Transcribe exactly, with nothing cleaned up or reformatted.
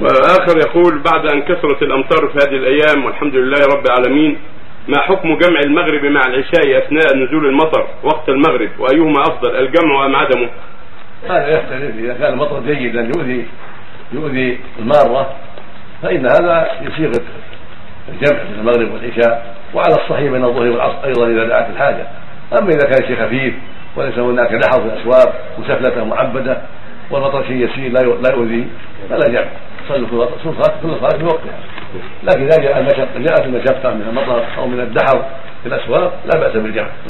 واخر يقول: بعد ان كثرت الامطار في هذه الايام والحمد لله رب العالمين، ما حكم جمع المغرب مع العشاء اثناء نزول المطر وقت المغرب، وايهما افضل، الجمع ام عدمه؟ هذا يختلف. اذا كان المطر جيدا يؤذي يؤذي الماره فان هذا يسيغ الجمع بين المغرب والعشاء، وعلى الصحيح بين الظهر والعصر ايضا اذا دعت الحاجه. اما اذا كان شيء خفيف وليس هناك لحظ في الاسواق وسفلة معبده والمطر شيء يسير لا يؤذي فلا جمع، صلوا كل صلاة في وقتها. لكن إذا جاءت المشقة من المطر أو من الدحر في الأسواق لا بأس بالجمع.